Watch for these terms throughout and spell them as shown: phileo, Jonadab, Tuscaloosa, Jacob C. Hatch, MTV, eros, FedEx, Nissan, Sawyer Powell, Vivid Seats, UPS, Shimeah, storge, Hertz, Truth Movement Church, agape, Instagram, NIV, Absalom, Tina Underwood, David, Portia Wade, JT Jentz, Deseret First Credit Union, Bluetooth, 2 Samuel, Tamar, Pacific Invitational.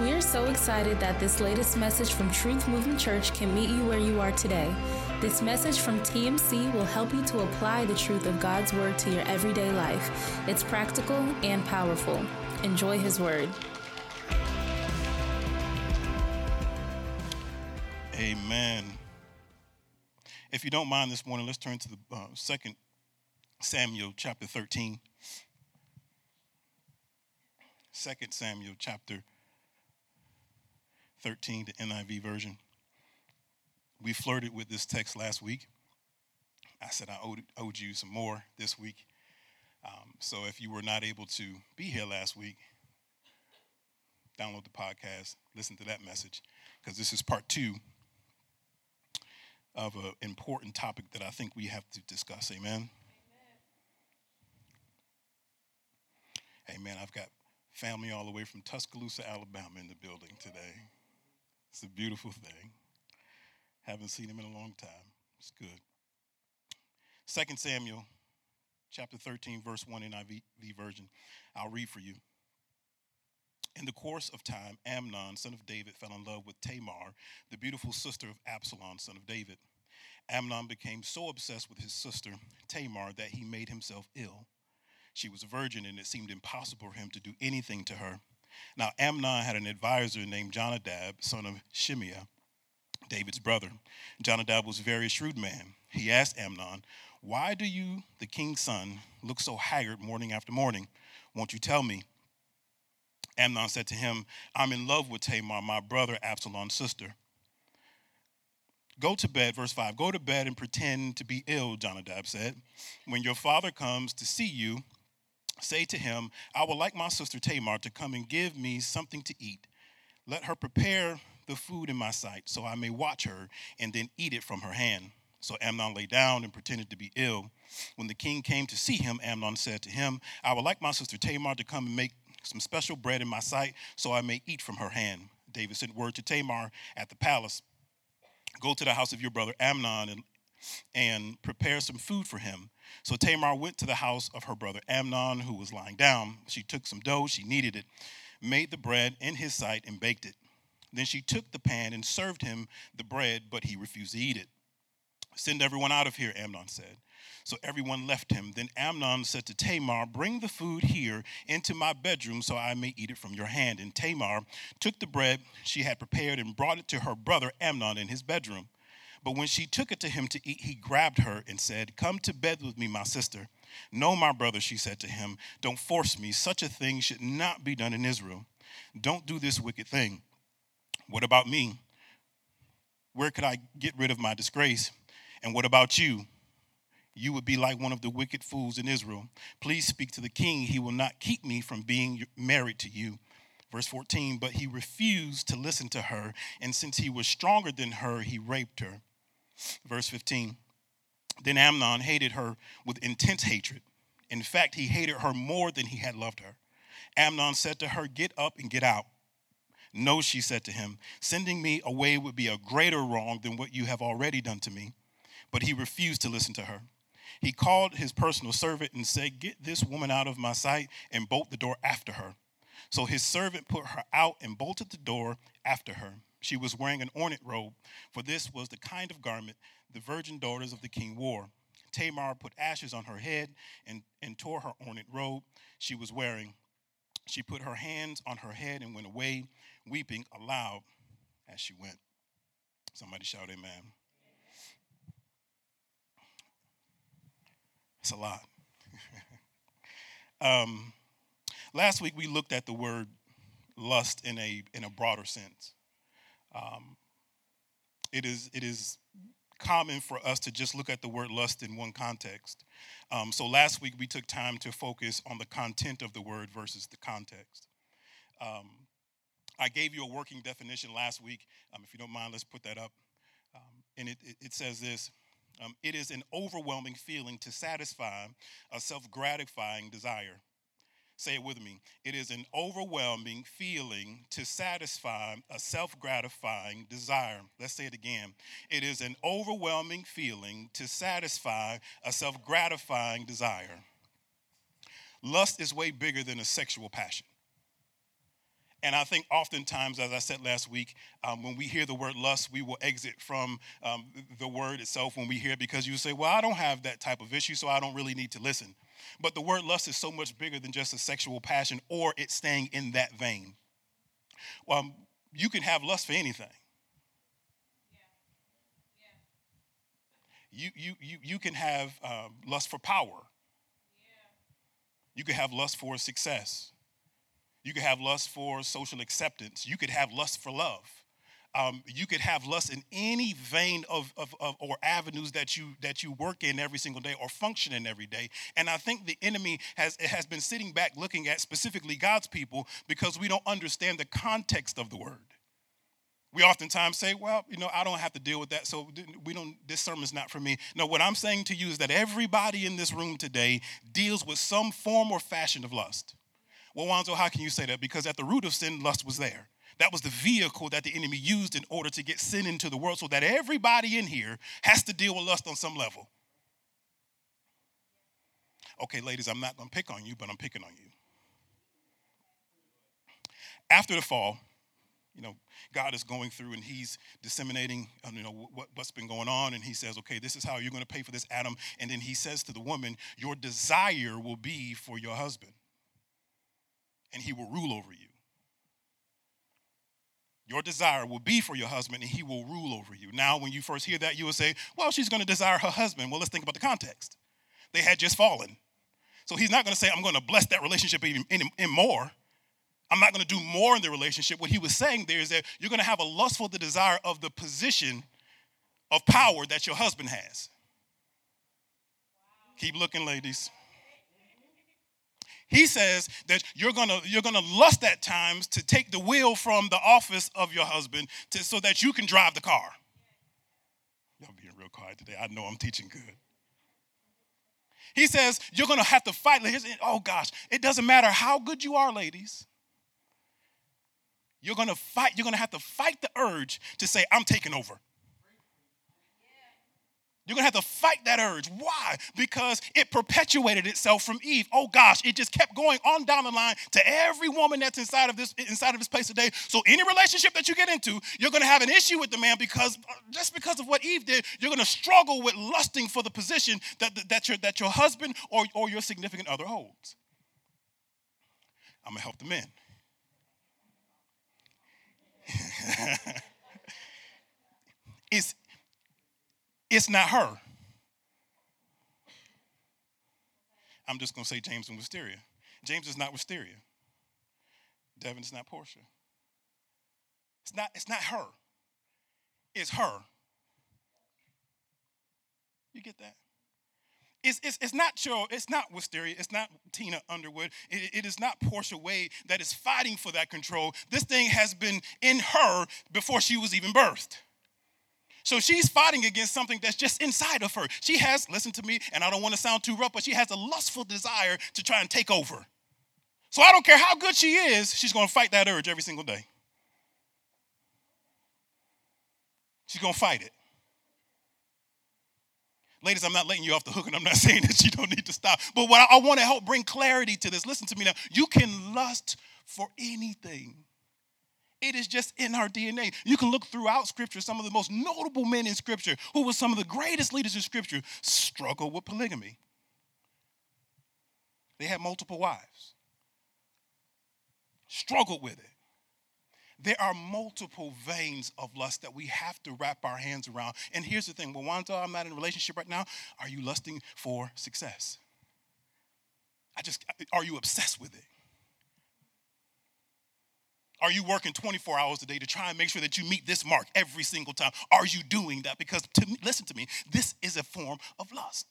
We are so excited that this latest message from Truth Movement Church can meet you where you are today. This message from TMC will help you to apply the truth of God's Word to your everyday life. It's practical and powerful. Enjoy His Word. Amen. If you don't mind this morning, let's turn to the 2 Samuel chapter 13. 2 Samuel chapter 13, the NIV version. We flirted with this text last week. I said I owed you some more this week. So if you were not able to be here last week, download the podcast, listen to that message, because this is part two of an important topic that I think we have to discuss. Amen? Amen. Amen. I've got family all the way from Tuscaloosa, Alabama in the building today. It's a beautiful thing. Haven't seen him in a long time. It's good. 2 Samuel chapter 13, verse 1 NIV version. I'll read for you. In the course of time, Amnon, son of David, fell in love with Tamar, the beautiful sister of Absalom, son of David. Amnon became so obsessed with his sister, Tamar, that he made himself ill. She was a virgin, and it seemed impossible for him to do anything to her. Now, Amnon had an advisor named Jonadab, son of Shimeah, David's brother. Jonadab was a very shrewd man. He asked Amnon, "Why do you, the king's son, look so haggard morning after morning? Won't you tell me?" Amnon said to him, "I'm in love with Tamar, my brother Absalom's sister." "Go to bed," verse 5, "go to bed and pretend to be ill," Jonadab said. "When your father comes to see you, say to him, I would like my sister Tamar to come and give me something to eat. Let her prepare the food in my sight so I may watch her and then eat it from her hand." So Amnon lay down and pretended to be ill. When the king came to see him, Amnon said to him, "I would like my sister Tamar to come and make some special bread in my sight so I may eat from her hand." David sent word to Tamar at the palace, "Go to the house of your brother Amnon and prepare some food for him." So Tamar went to the house of her brother Amnon, who was lying down. She took some dough, she kneaded it, made the bread in his sight and baked it. Then she took the pan and served him the bread, but he refused to eat it. "Send everyone out of here," Amnon said. So everyone left him. Then Amnon said to Tamar, "Bring the food here into my bedroom so I may eat it from your hand." And Tamar took the bread she had prepared and brought it to her brother Amnon in his bedroom. But when she took it to him to eat, he grabbed her and said, "Come to bed with me, my sister." "No, my brother," she said to him, "don't force me. Such a thing should not be done in Israel. Don't do this wicked thing." "What about me? Where could I get rid of my disgrace? And what about you? You would be like one of the wicked fools in Israel. Please speak to the king. He will not keep me from being married to you." Verse 14, but he refused to listen to her, and since he was stronger than her, he raped her. Verse 15, then Amnon hated her with intense hatred. In fact, he hated her more than he had loved her. Amnon said to her, "Get up and get out." "No," she said to him, "sending me away would be a greater wrong than what you have already done to me." But he refused to listen to her. He called his personal servant and said, "Get this woman out of my sight," and bolt the door after her. So his servant put her out and bolted the door after her. She was wearing an ornate robe, for this was the kind of garment the virgin daughters of the king wore. Tamar put ashes on her head and tore her ornate robe she was wearing. She put her hands on her head and went away, weeping aloud as she went. Somebody shout amen. It's a lot. Last week we looked at the word lust in a broader sense. It is common for us to just look at the word lust in one context. So last week we took time to focus on the content of the word versus the context. I gave you a working definition last week. If you don't mind, let's put that up. And it says this. It is an overwhelming feeling to satisfy a self-gratifying desire. Say it with me. It is an overwhelming feeling to satisfy a self-gratifying desire. Let's say it again. It is an overwhelming feeling to satisfy a self-gratifying desire. Lust is way bigger than a sexual passion. And I think oftentimes, as I said last week, when we hear the word lust, we will exit from the word itself when we hear it, because you say, well, I don't have that type of issue, so I don't really need to listen. But the word lust is so much bigger than just a sexual passion or it staying in that vein. You can have lust for anything. You can have lust for power. You can have lust for success. You could have lust for social acceptance. You could have lust for love. You could have lust in any vein of or avenues that you work in every single day or function in every day. And I think the enemy has been sitting back looking at specifically God's people because we don't understand the context of the word. We oftentimes say, well, you know, I don't have to deal with that, so this sermon's not for me. No, what I'm saying to you is that everybody in this room today deals with some form or fashion of lust. Well, Wanzo, how can you say that? Because at the root of sin, lust was there. That was the vehicle that the enemy used in order to get sin into the world, so that everybody in here has to deal with lust on some level. Okay, ladies, I'm not going to pick on you, but I'm picking on you. After the fall, you know, God is going through and he's disseminating, you know, what's been going on. And he says, okay, this is how you're going to pay for this, Adam. And then he says to the woman, your desire will be for your husband, and he will rule over you. Your desire will be for your husband, and he will rule over you. Now, when you first hear that, you will say, well, she's going to desire her husband. Well, let's think about the context. They had just fallen. So he's not going to say, I'm going to bless that relationship even more. I'm not going to do more in the relationship. What he was saying there is that you're going to have a lust for the desire of the position of power that your husband has. Wow. Keep looking, ladies. He says that you're gonna lust at times to take the wheel from the office of your husband so that you can drive the car. Y'all being real quiet today. I know I'm teaching good. He says you're gonna have to fight. Oh gosh, it doesn't matter how good you are, ladies. You're gonna fight. You're gonna have to fight the urge to say, I'm taking over. You're going to have to fight that urge. Why? Because it perpetuated itself from Eve. Oh, gosh, it just kept going on down the line to every woman that's inside of this place today. So any relationship that you get into, you're going to have an issue with the man because just because of what Eve did, you're going to struggle with lusting for the position that your husband or your significant other holds. I'm going to help the men. It's not her. I'm just going to say James and Wisteria. James is not Wisteria. Devin is not Portia. It's not her. It's her. You get that? It's not Wisteria. It's not Tina Underwood. It is not Portia Wade that is fighting for that control. This thing has been in her before she was even birthed. So she's fighting against something that's just inside of her. She has, listen to me, and I don't want to sound too rough, but she has a lustful desire to try and take over. So I don't care how good she is, she's going to fight that urge every single day. She's going to fight it. Ladies, I'm not letting you off the hook, and I'm not saying that you don't need to stop. But what I want to help bring clarity to this. Listen to me now. You can lust for anything. It is just in our DNA. You can look throughout Scripture. Some of the most notable men in Scripture, who were some of the greatest leaders in Scripture, struggled with polygamy. They had multiple wives. Struggled with it. There are multiple veins of lust that we have to wrap our hands around. And here's the thing. Well, Wanda, I'm not in a relationship right now. Are you lusting for success? Are you obsessed with it? Are you working 24 hours a day to try and make sure that you meet this mark every single time? Are you doing that? Because listen to me, this is a form of lust.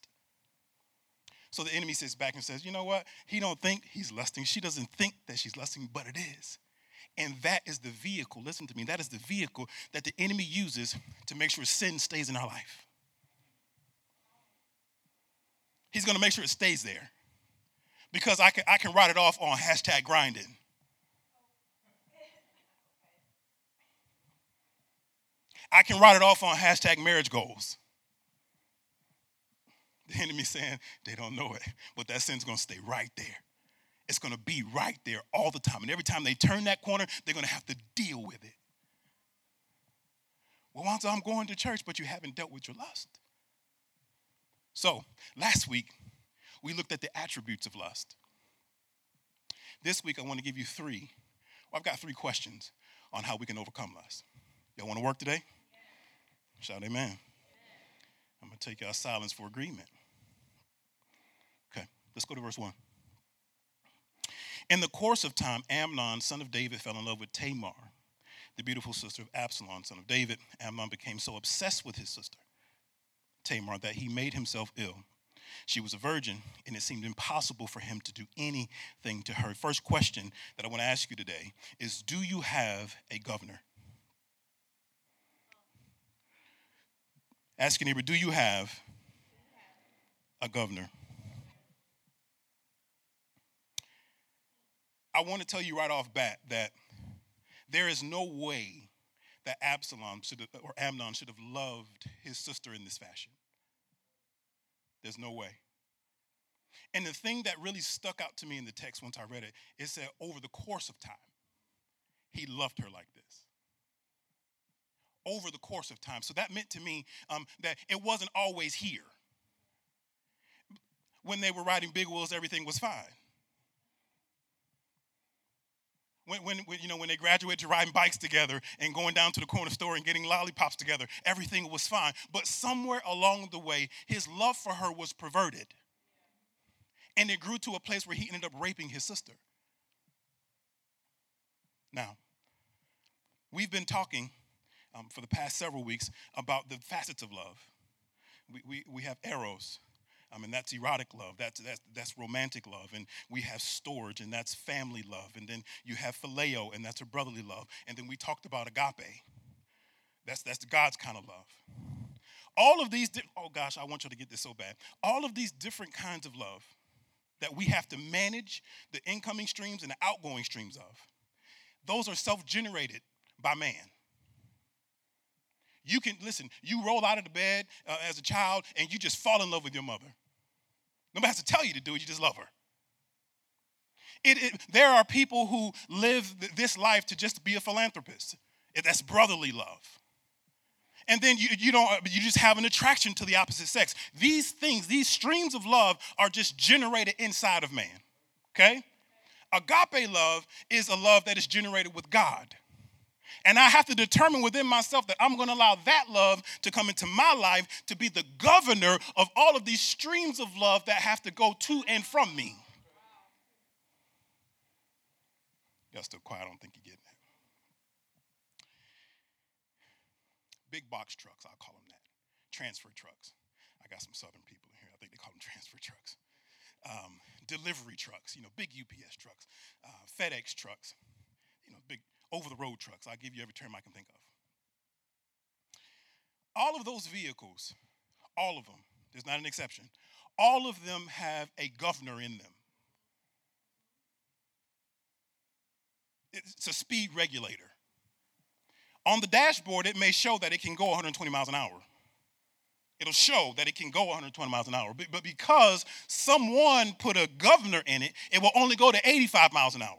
So the enemy sits back and says, you know what? He don't think he's lusting. She doesn't think that she's lusting, but it is. And that is the vehicle, listen to me, that is the vehicle that the enemy uses to make sure sin stays in our life. He's going to make sure it stays there. Because I can write it off on #grinding. I can write it off on #marriage goals. The enemy's saying they don't know it, but that sin's going to stay right there. It's it's going to be right there all the time. And every time they turn that corner, they're going to have to deal with it. Well, once I'm going to church, but you haven't dealt with your lust. So last week, we looked at the attributes of lust. This week, I want to give you three. Well, I've got three questions on how we can overcome lust. Y'all want to work today? Yeah. Shout amen. Amen. I'm going to take y'all silence for agreement. Okay, let's go to verse 1. In the course of time, Amnon, son of David, fell in love with Tamar, the beautiful sister of Absalom, son of David. Amnon became so obsessed with his sister, Tamar, that he made himself ill. She was a virgin, and it seemed impossible for him to do anything to her. First question that I want to ask you today is, do you have a governor? Ask your neighbor, do you have a governor? I want to tell you right off bat that there is no way that Amnon should have loved his sister in this fashion. There's no way. And the thing that really stuck out to me in the text once I read it, it said over the course of time, he loved her like this. Over the course of time. So that meant to me that it wasn't always here. When they were riding big wheels, everything was fine. When they graduated to riding bikes together and going down to the corner store and getting lollipops together, everything was fine. But somewhere along the way, his love for her was perverted. And it grew to a place where he ended up raping his sister. Now, we've been talking for the past several weeks about the facets of love. We have eros. I mean, that's erotic love, that's romantic love, and we have storge, and that's family love, and then you have phileo, and that's a brotherly love, and then we talked about agape. That's God's kind of love. All of these, oh gosh, I want you to get this so bad. All of these different kinds of love that we have to manage the incoming streams and the outgoing streams of, those are self-generated by man. You can, listen, you roll out of the bed as a child and you just fall in love with your mother. Nobody has to tell you to do it. You just love her. There are people who live this life to just be a philanthropist. That's brotherly love. And then you just have an attraction to the opposite sex. These things, these streams of love are just generated inside of man, okay? Agape love is a love that is generated with God. And I have to determine within myself that I'm going to allow that love to come into my life to be the governor of all of these streams of love that have to go to and from me. Y'all still quiet? I don't think you're getting that. Big box trucks, I'll call them that. Transfer trucks. I got some southern people in here. I think they call them transfer trucks. Delivery trucks, big UPS trucks. FedEx trucks, big over-the-road trucks. I'll give you every term I can think of. All of those vehicles, all of them, there's not an exception, all of them have a governor in them. It's a speed regulator. On the dashboard, it may show that it can go 120 miles an hour. It'll show that it can go 120 miles an hour. But because someone put a governor in it, it will only go to 85 miles an hour.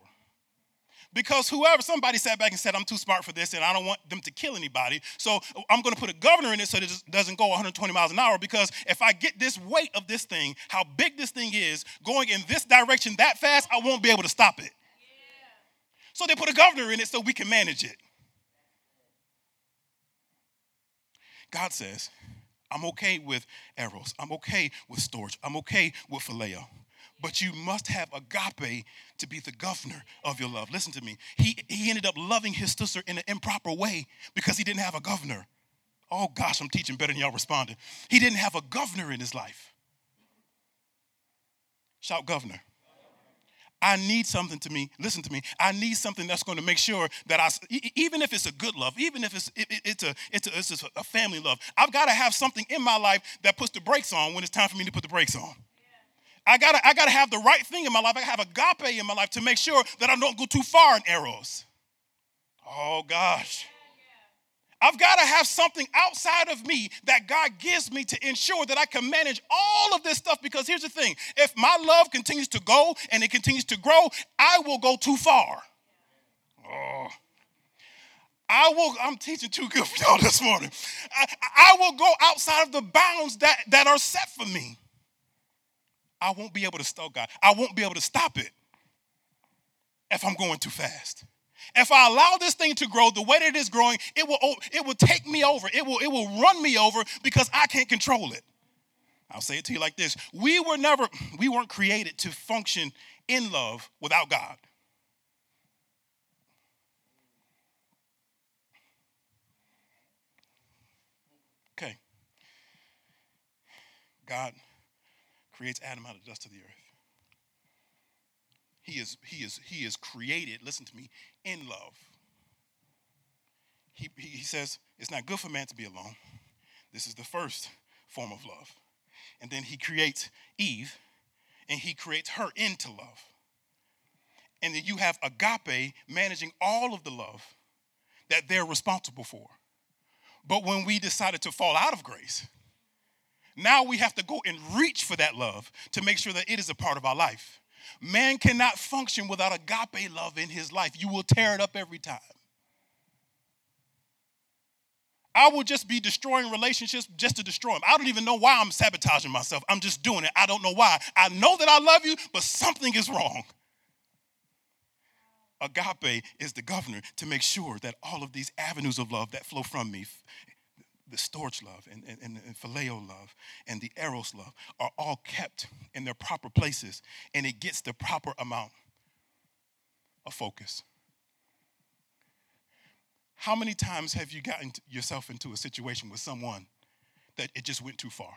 Because somebody sat back and said, I'm too smart for this and I don't want them to kill anybody. So I'm going to put a governor in it so that it doesn't go 120 miles an hour. Because if I get this weight of this thing, how big this thing is, going in this direction that fast, I won't be able to stop it. Yeah. So they put a governor in it so we can manage it. God says, I'm okay with eros. I'm okay with storage. I'm okay with phileo. But you must have agape to be the governor of your love. Listen to me. He ended up loving his sister in an improper way because he didn't have a governor. Oh, gosh, I'm teaching better than y'all responded. He didn't have a governor in his life. Shout governor. I need something to me. Listen to me. I need something that's going to make sure that even if it's a good love, even if it's a family love, I've got to have something in my life that puts the brakes on when it's time for me to put the brakes on. I gotta have the right thing in my life. I gotta have agape in my life to make sure that I don't go too far in eros. Oh, gosh. I've got to have something outside of me that God gives me to ensure that I can manage all of this stuff. Because here's the thing. If my love continues to go and it continues to grow, I will go too far. Oh, I'm teaching too good for y'all this morning. I will go outside of the bounds that are set for me. I won't be able to stop God. I won't be able to stop it if I'm going too fast. If I allow this thing to grow the way that it is growing, it will take me over. It will run me over because I can't control it. I'll say it to you like this. We weren't created to function in love without God. Okay. God creates Adam out of the dust of the earth. He is created, listen to me, in love. He says, it's not good for man to be alone. This is the first form of love. And then he creates Eve, and he creates her into love. And then you have agape managing all of the love that they're responsible for. But when we decided to fall out of grace, now we have to go and reach for that love to make sure that it is a part of our life. Man cannot function without agape love in his life. You will tear it up every time. I will just be destroying relationships just to destroy them. I don't even know why I'm sabotaging myself. I'm just doing it. I don't know why. I know that I love you, but something is wrong. Agape is the governor to make sure that all of these avenues of love that flow from me, the storge love and phileo love and the eros love are all kept in their proper places, and it gets the proper amount of focus. How many times have you gotten yourself into a situation with someone that it just went too far?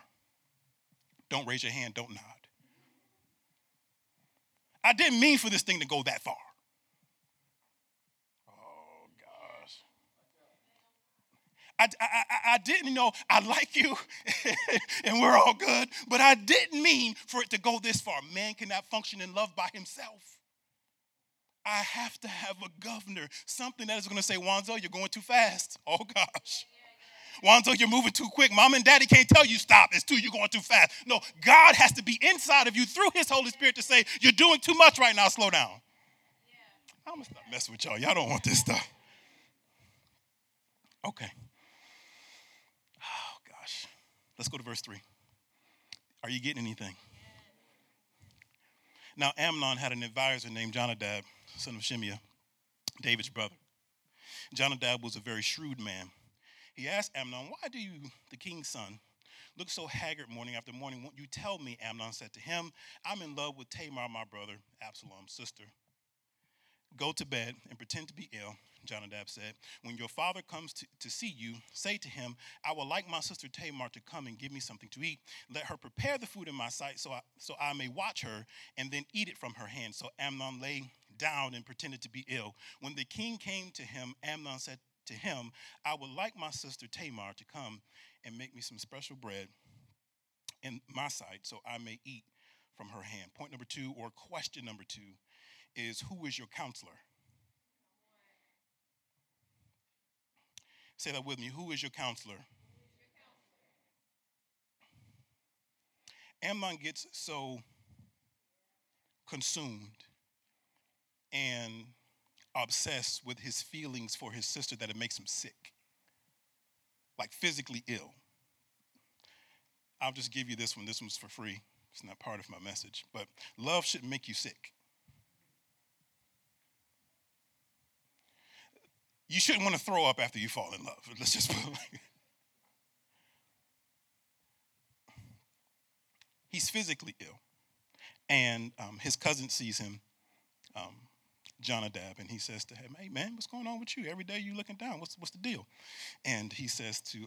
Don't raise your hand, don't nod. I didn't mean for this thing to go that far. I didn't know I like you and we're all good, but I didn't mean for it to go this far. Man cannot function in love by himself. I have to have a governor, something that is going to say, Wanzo, you're going too fast. Oh, gosh. Wanzo, you're moving too quick. Mom and daddy can't tell you stop. You're going too fast. No, God has to be inside of you through his Holy Spirit to say, you're doing too much right now. Slow down. Yeah. I'm going to stop messing with y'all. Y'all don't want this stuff. Okay. Let's go to verse 3. Are you getting anything? Now, Amnon had an advisor named Jonadab, son of Shimeah, David's brother. Jonadab was a very shrewd man. He asked Amnon, why do you, the king's son, look so haggard morning after morning? Won't you tell me? Amnon said to him, I'm in love with Tamar, my brother, Absalom's sister. Go to bed and pretend to be ill, Jonadab said. When your father comes to see you, say to him, I would like my sister Tamar to come and give me something to eat. Let her prepare the food in my sight so I may watch her and then eat it from her hand. So Amnon lay down and pretended to be ill. When the king came to him, Amnon said to him, I would like my sister Tamar to come and make me some special bread in my sight so I may eat from her hand. Point number 2, or question number 2, is who is your counselor? Say that with me. Who is your counselor? Amnon gets so consumed and obsessed with his feelings for his sister that it makes him sick, like physically ill. I'll just give you this one. This one's for free. It's not part of my message, but love should make you sick. You shouldn't want to throw up after you fall in love. Let's just put it like that. He's physically ill. And his cousin sees him, Jonadab, and he says to him, hey, man, what's going on with you? Every day you looking down. What's the deal? And he says to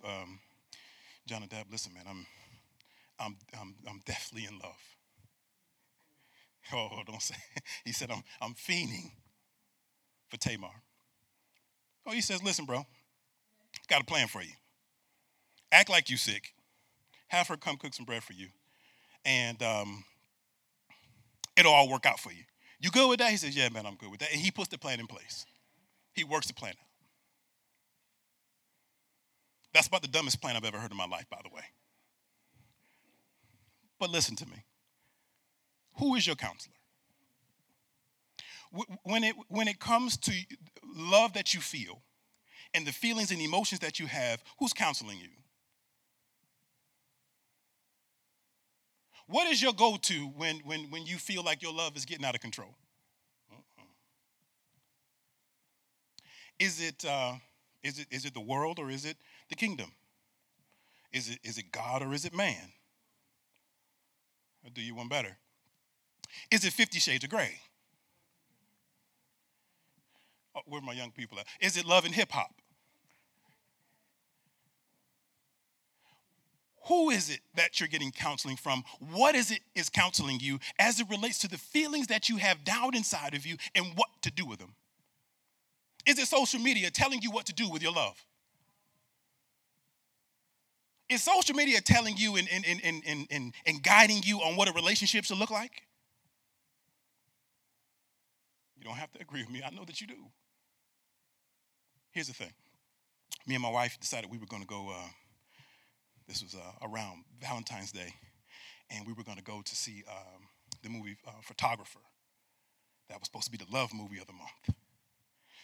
Jonadab, listen, man, I'm deathly in love. Oh, don't say it. He said, I'm fiending for Tamar. Oh, he says, listen, bro, got a plan for you. Act like you sick. Have her come cook some bread for you. And it'll all work out for you. You good with that? He says, yeah, man, I'm good with that. And he puts the plan in place. He works the plan out. That's about the dumbest plan I've ever heard in my life, by the way. But listen to me. Who is your counselor? When it comes to love that you feel and the feelings and emotions that you have, who's counseling you? What is your go-to when you feel like your love is getting out of control? Is it the world or is it the kingdom? Is it God or is it man? I'll do you one better. Is it 50 Shades of Grey? Oh, where are my young people at? Is it Love and Hip Hop? Who is it that you're getting counseling from? What is it is counseling you as it relates to the feelings that you have down inside of you and what to do with them? Is it social media telling you what to do with your love? Is social media telling you and guiding you on what a relationship should look like? You don't have to agree with me. I know that you do. Here's the thing. Me and my wife decided we were going to go, this was around Valentine's Day, and we were going to go to see the movie Photographer. That was supposed to be the love movie of the month.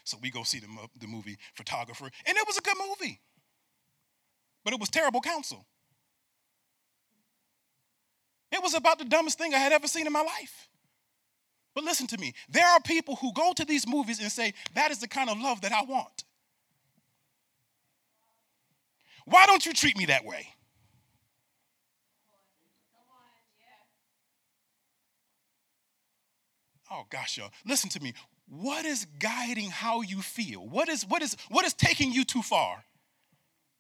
So we go see the movie Photographer, and it was a good movie. But it was terrible counsel. It was about the dumbest thing I had ever seen in my life. But listen to me. There are people who go to these movies and say, that is the kind of love that I want. Why don't you treat me that way? Oh, gosh, y'all. Listen to me. What is guiding how you feel? What is taking you too far?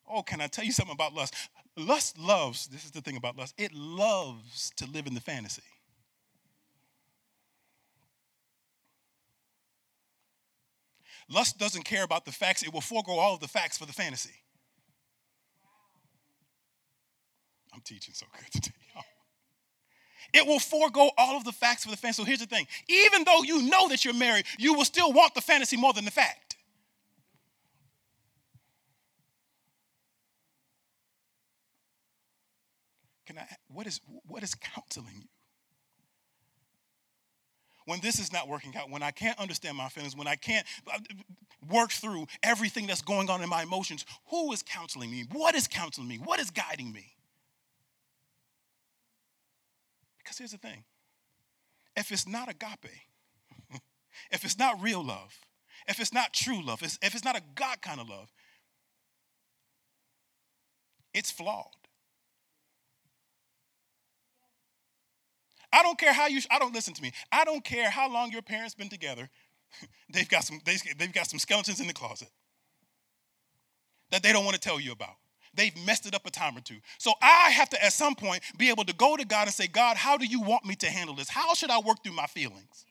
Oh, can I tell you something about lust? Lust loves, this is the thing about lust, it loves to live in the fantasy. Lust doesn't care about the facts. It will forego all of the facts for the fantasy. I'm teaching so good today, y'all. It will forego all of the facts for the fantasy. So here's the thing. Even though you know that you're married, you will still want the fantasy more than the fact. What is counseling you? When this is not working out, when I can't understand my feelings, when I can't work through everything that's going on in my emotions, who is counseling me? What is counseling me? What is guiding me? Because here's the thing. If it's not agape, if it's not real love, if it's not true love, if it's not a God kind of love, it's flawed. I don't care how you, listen to me. I don't care how long your parents been together. They've got some skeletons in the closet that they don't want to tell you about. They've messed it up a time or two. So I have to, at some point, be able to go to God and say, God, how do you want me to handle this? How should I work through my feelings?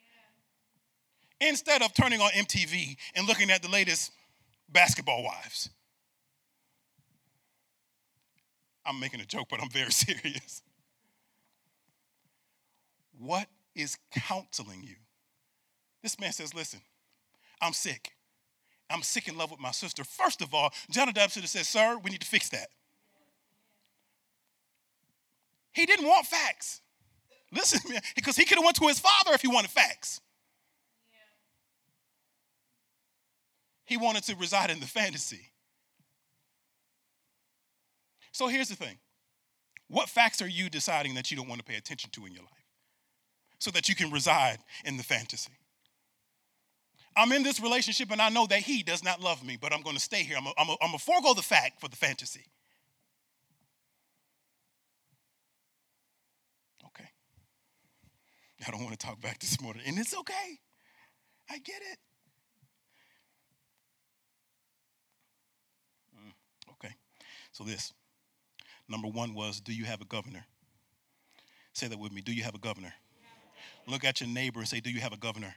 Yeah. Instead of turning on MTV and looking at the latest Basketball Wives. I'm making a joke, but I'm very serious. What is counseling you? This man says, listen, I'm sick. I'm sick in love with my sister. First of all, Jonadab should have said, sir, we need to fix that. He didn't want facts. Listen, man, because he could have went to his father if he wanted facts. Yeah. He wanted to reside in the fantasy. So here's the thing. What facts are you deciding that you don't want to pay attention to in your life so that you can reside in the fantasy? I'm in this relationship and I know that he does not love me, but I'm going to stay here. I'm going to forego the fact for the fantasy. Okay. I don't want to talk back this morning, and it's okay. I get it. Okay. So this. Number one was, do you have a governor? Say that with me. Do you have a governor? Look at your neighbor and say, do you have a governor?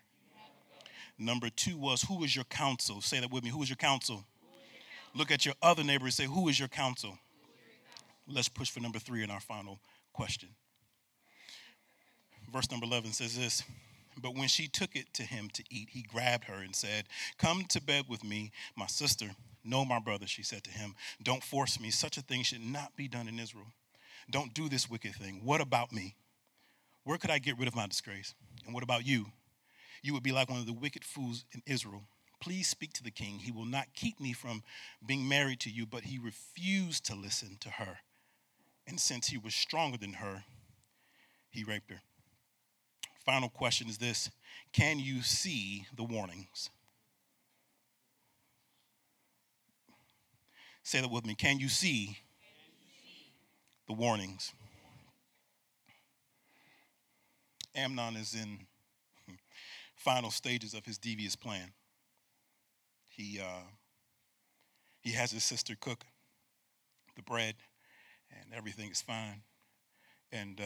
Number two was, who is your counsel? Say that with me. Who is your counsel? Look at your other neighbor and say, who is your counsel? Let's push for number three in our final question. Verse number 11 says this, but when she took it to him to eat, he grabbed her and said, come to bed with me, my sister. No, my brother, she said to him, don't force me. Such a thing should not be done in Israel. Don't do this wicked thing. What about me? Where could I get rid of my disgrace? And what about you? You would be like one of the wicked fools in Israel. Please speak to the king. He will not keep me from being married to you. But he refused to listen to her. And since he was stronger than her, he raped her. Final question is this. Can you see the warnings? Say that with me. Can you see the warnings? Amnon is in final stages of his devious plan. He has his sister cook the bread, and everything is fine. And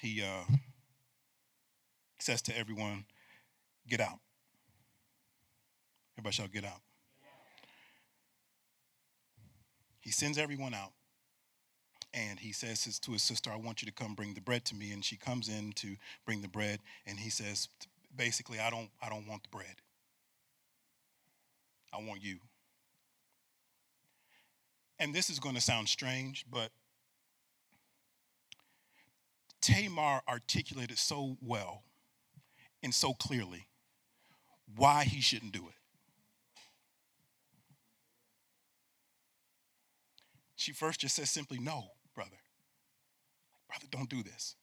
he says to everyone, get out. Everybody shall get out. He sends everyone out, and he says to his sister, I want you to come bring the bread to me. And she comes in to bring the bread, and he says, basically, I don't want the bread. I want you. And this is going to sound strange, but Tamar articulated so well and so clearly why he shouldn't do it. She first just says simply, no, brother. Brother, don't do this.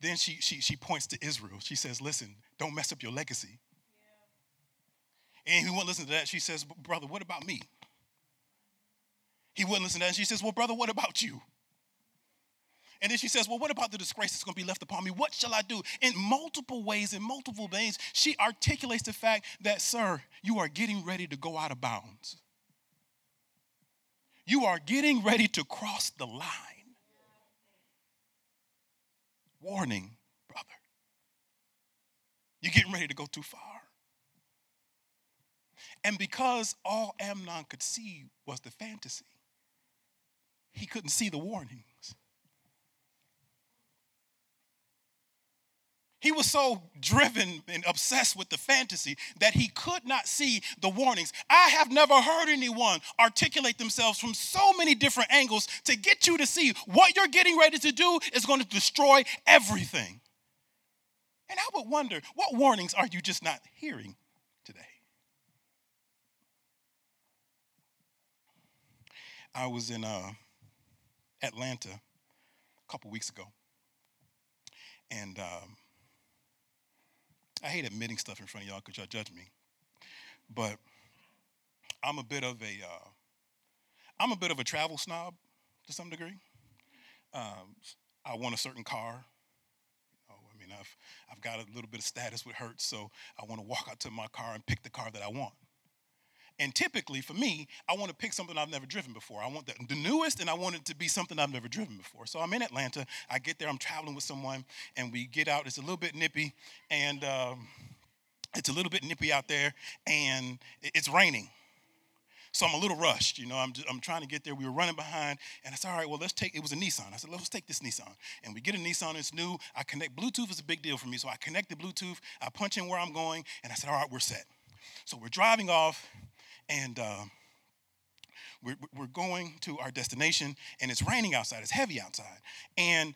Then she points to Israel. She says, listen, don't mess up your legacy. Yeah. And he wouldn't listen to that. She says, brother, what about me? He wouldn't listen to that. And she says, well, brother, what about you? And then she says, well, what about the disgrace that's going to be left upon me? What shall I do? In multiple ways, in multiple veins, she articulates the fact that, sir, you are getting ready to go out of bounds. You are getting ready to cross the line. Warning, brother. You're getting ready to go too far. And because all Amnon could see was the fantasy, he couldn't see the warnings. He was so driven and obsessed with the fantasy that he could not see the warnings. I have never heard anyone articulate themselves from so many different angles to get you to see what you're getting ready to do is going to destroy everything. And I would wonder, what warnings are you just not hearing today? I was in Atlanta a couple weeks ago, and I hate admitting stuff in front of y'all because y'all judge me, but I'm a bit of a travel snob to some degree. I want a certain car. I've got a little bit of status with Hertz, so I want to walk out to my car and pick the car that I want. And typically, for me, I want to pick something I've never driven before. I want the newest, and I want it to be something I've never driven before. So I'm in Atlanta. I get there. I'm traveling with someone, and we get out. It's a little bit nippy, and and it's raining. So I'm a little rushed. I'm trying to get there. We were running behind, and I said, all right, well, it was a Nissan. I said, let's take this Nissan. And we get a Nissan. It's new. I connect. Bluetooth is a big deal for me, so I connect the Bluetooth. I punch in where I'm going, and I said, all right, we're set. So we're driving off. And we're going to our destination, and it's raining outside. It's heavy outside. And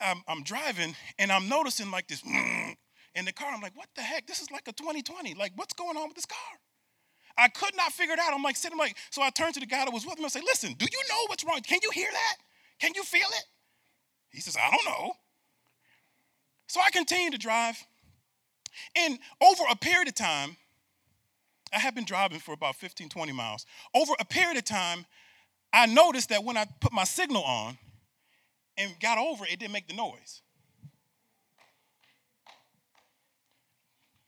I'm driving, and I'm noticing like this in the car. I'm like, what the heck? This is like a 2020. Like, what's going on with this car? I could not figure it out. I'm like sitting like, so I turned to the guy that was with me. I say, listen, do you know what's wrong? Can you hear that? Can you feel it? He says, I don't know. So I continue to drive. And over a period of time, I had been driving for about 15, 20 miles. Over a period of time, I noticed that when I put my signal on and got over, it didn't make the noise.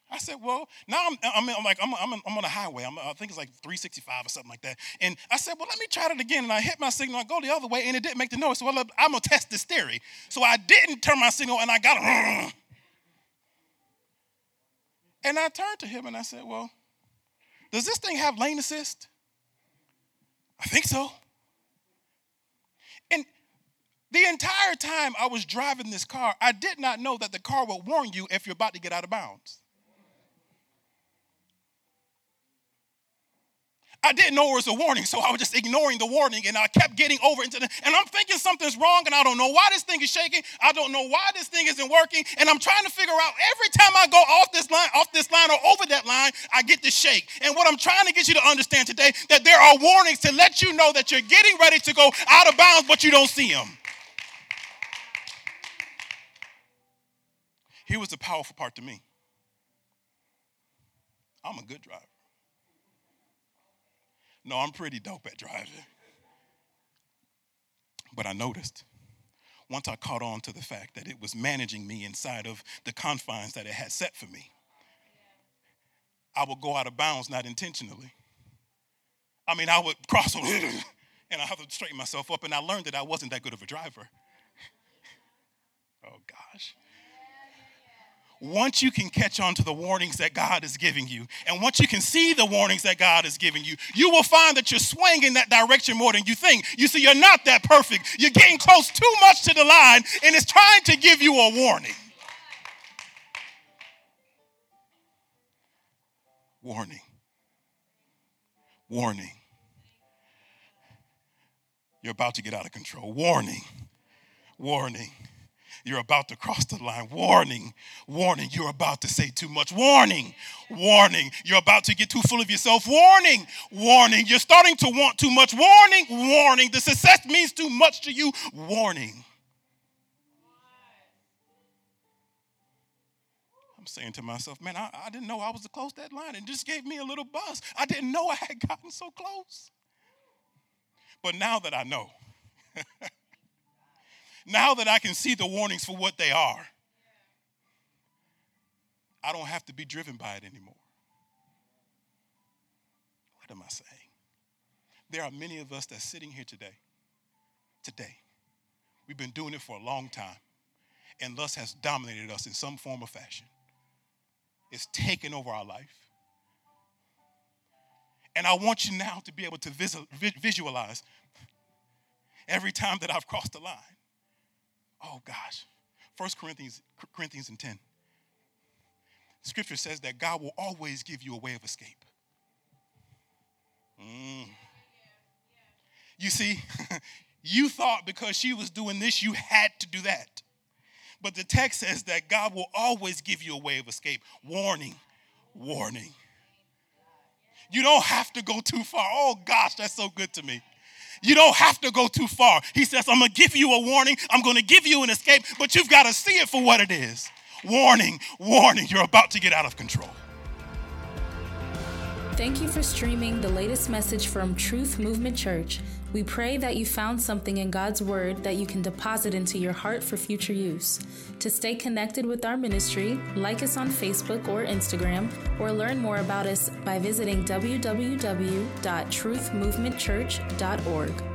I said, well, now I'm on a highway. I think it's like 365 or something like that. And I said, well, let me try it again. And I hit my signal. I go the other way, and it didn't make the noise. So I'm going to test this theory. So I didn't turn my signal, and I got it. And I turned to him, and I said, well, does this thing have lane assist? I think so. And the entire time I was driving this car, I did not know that the car will warn you if you're about to get out of bounds. I didn't know it was a warning, so I was just ignoring the warning, and I kept getting over into the, and I'm thinking something's wrong, and I don't know why this thing is shaking. I don't know why this thing isn't working, and I'm trying to figure out every time I go off this line or over that line, I get the shake. And what I'm trying to get you to understand today, that there are warnings to let you know that you're getting ready to go out of bounds, but you don't see them. Here was the powerful part to me. I'm a good driver. No, I'm pretty dope at driving. But I noticed, once I caught on to the fact that it was managing me inside of the confines that it had set for me, I would go out of bounds not intentionally. I mean, I would cross over and I had to straighten myself up, and I learned that I wasn't that good of a driver. Oh, gosh. Once you can catch on to the warnings that God is giving you, and once you can see the warnings that God is giving you, you will find that you're swaying in that direction more than you think. You see, you're not that perfect. You're getting close too much to the line, and it's trying to give you a warning. Warning. Warning. You're about to get out of control. Warning. Warning. You're about to cross the line. Warning, warning, you're about to say too much. Warning, warning, you're about to get too full of yourself. Warning, warning, you're starting to want too much. Warning, warning, the success means too much to you. Warning. I'm saying to myself, man, I didn't know I was close to that line. It just gave me a little buzz. I didn't know I had gotten so close. But now that I know, now that I can see the warnings for what they are, I don't have to be driven by it anymore. What am I saying? There are many of us that's sitting here today. We've been doing it for a long time, and lust has dominated us in some form or fashion. It's taken over our life. And I want you now to be able to visualize every time that I've crossed the line. Oh, gosh. 1 Corinthians 10. Scripture says that God will always give you a way of escape. You see, you thought because she was doing this, you had to do that. But the text says that God will always give you a way of escape. Warning, warning. You don't have to go too far. Oh, gosh, that's so good to me. You don't have to go too far. He says, I'm going to give you a warning. I'm going to give you an escape, but you've got to see it for what it is. Warning, warning, you're about to get out of control. Thank you for streaming the latest message from Truth Movement Church. We pray that you found something in God's Word that you can deposit into your heart for future use. To stay connected with our ministry, like us on Facebook or Instagram, or learn more about us by visiting www.truthmovementchurch.org.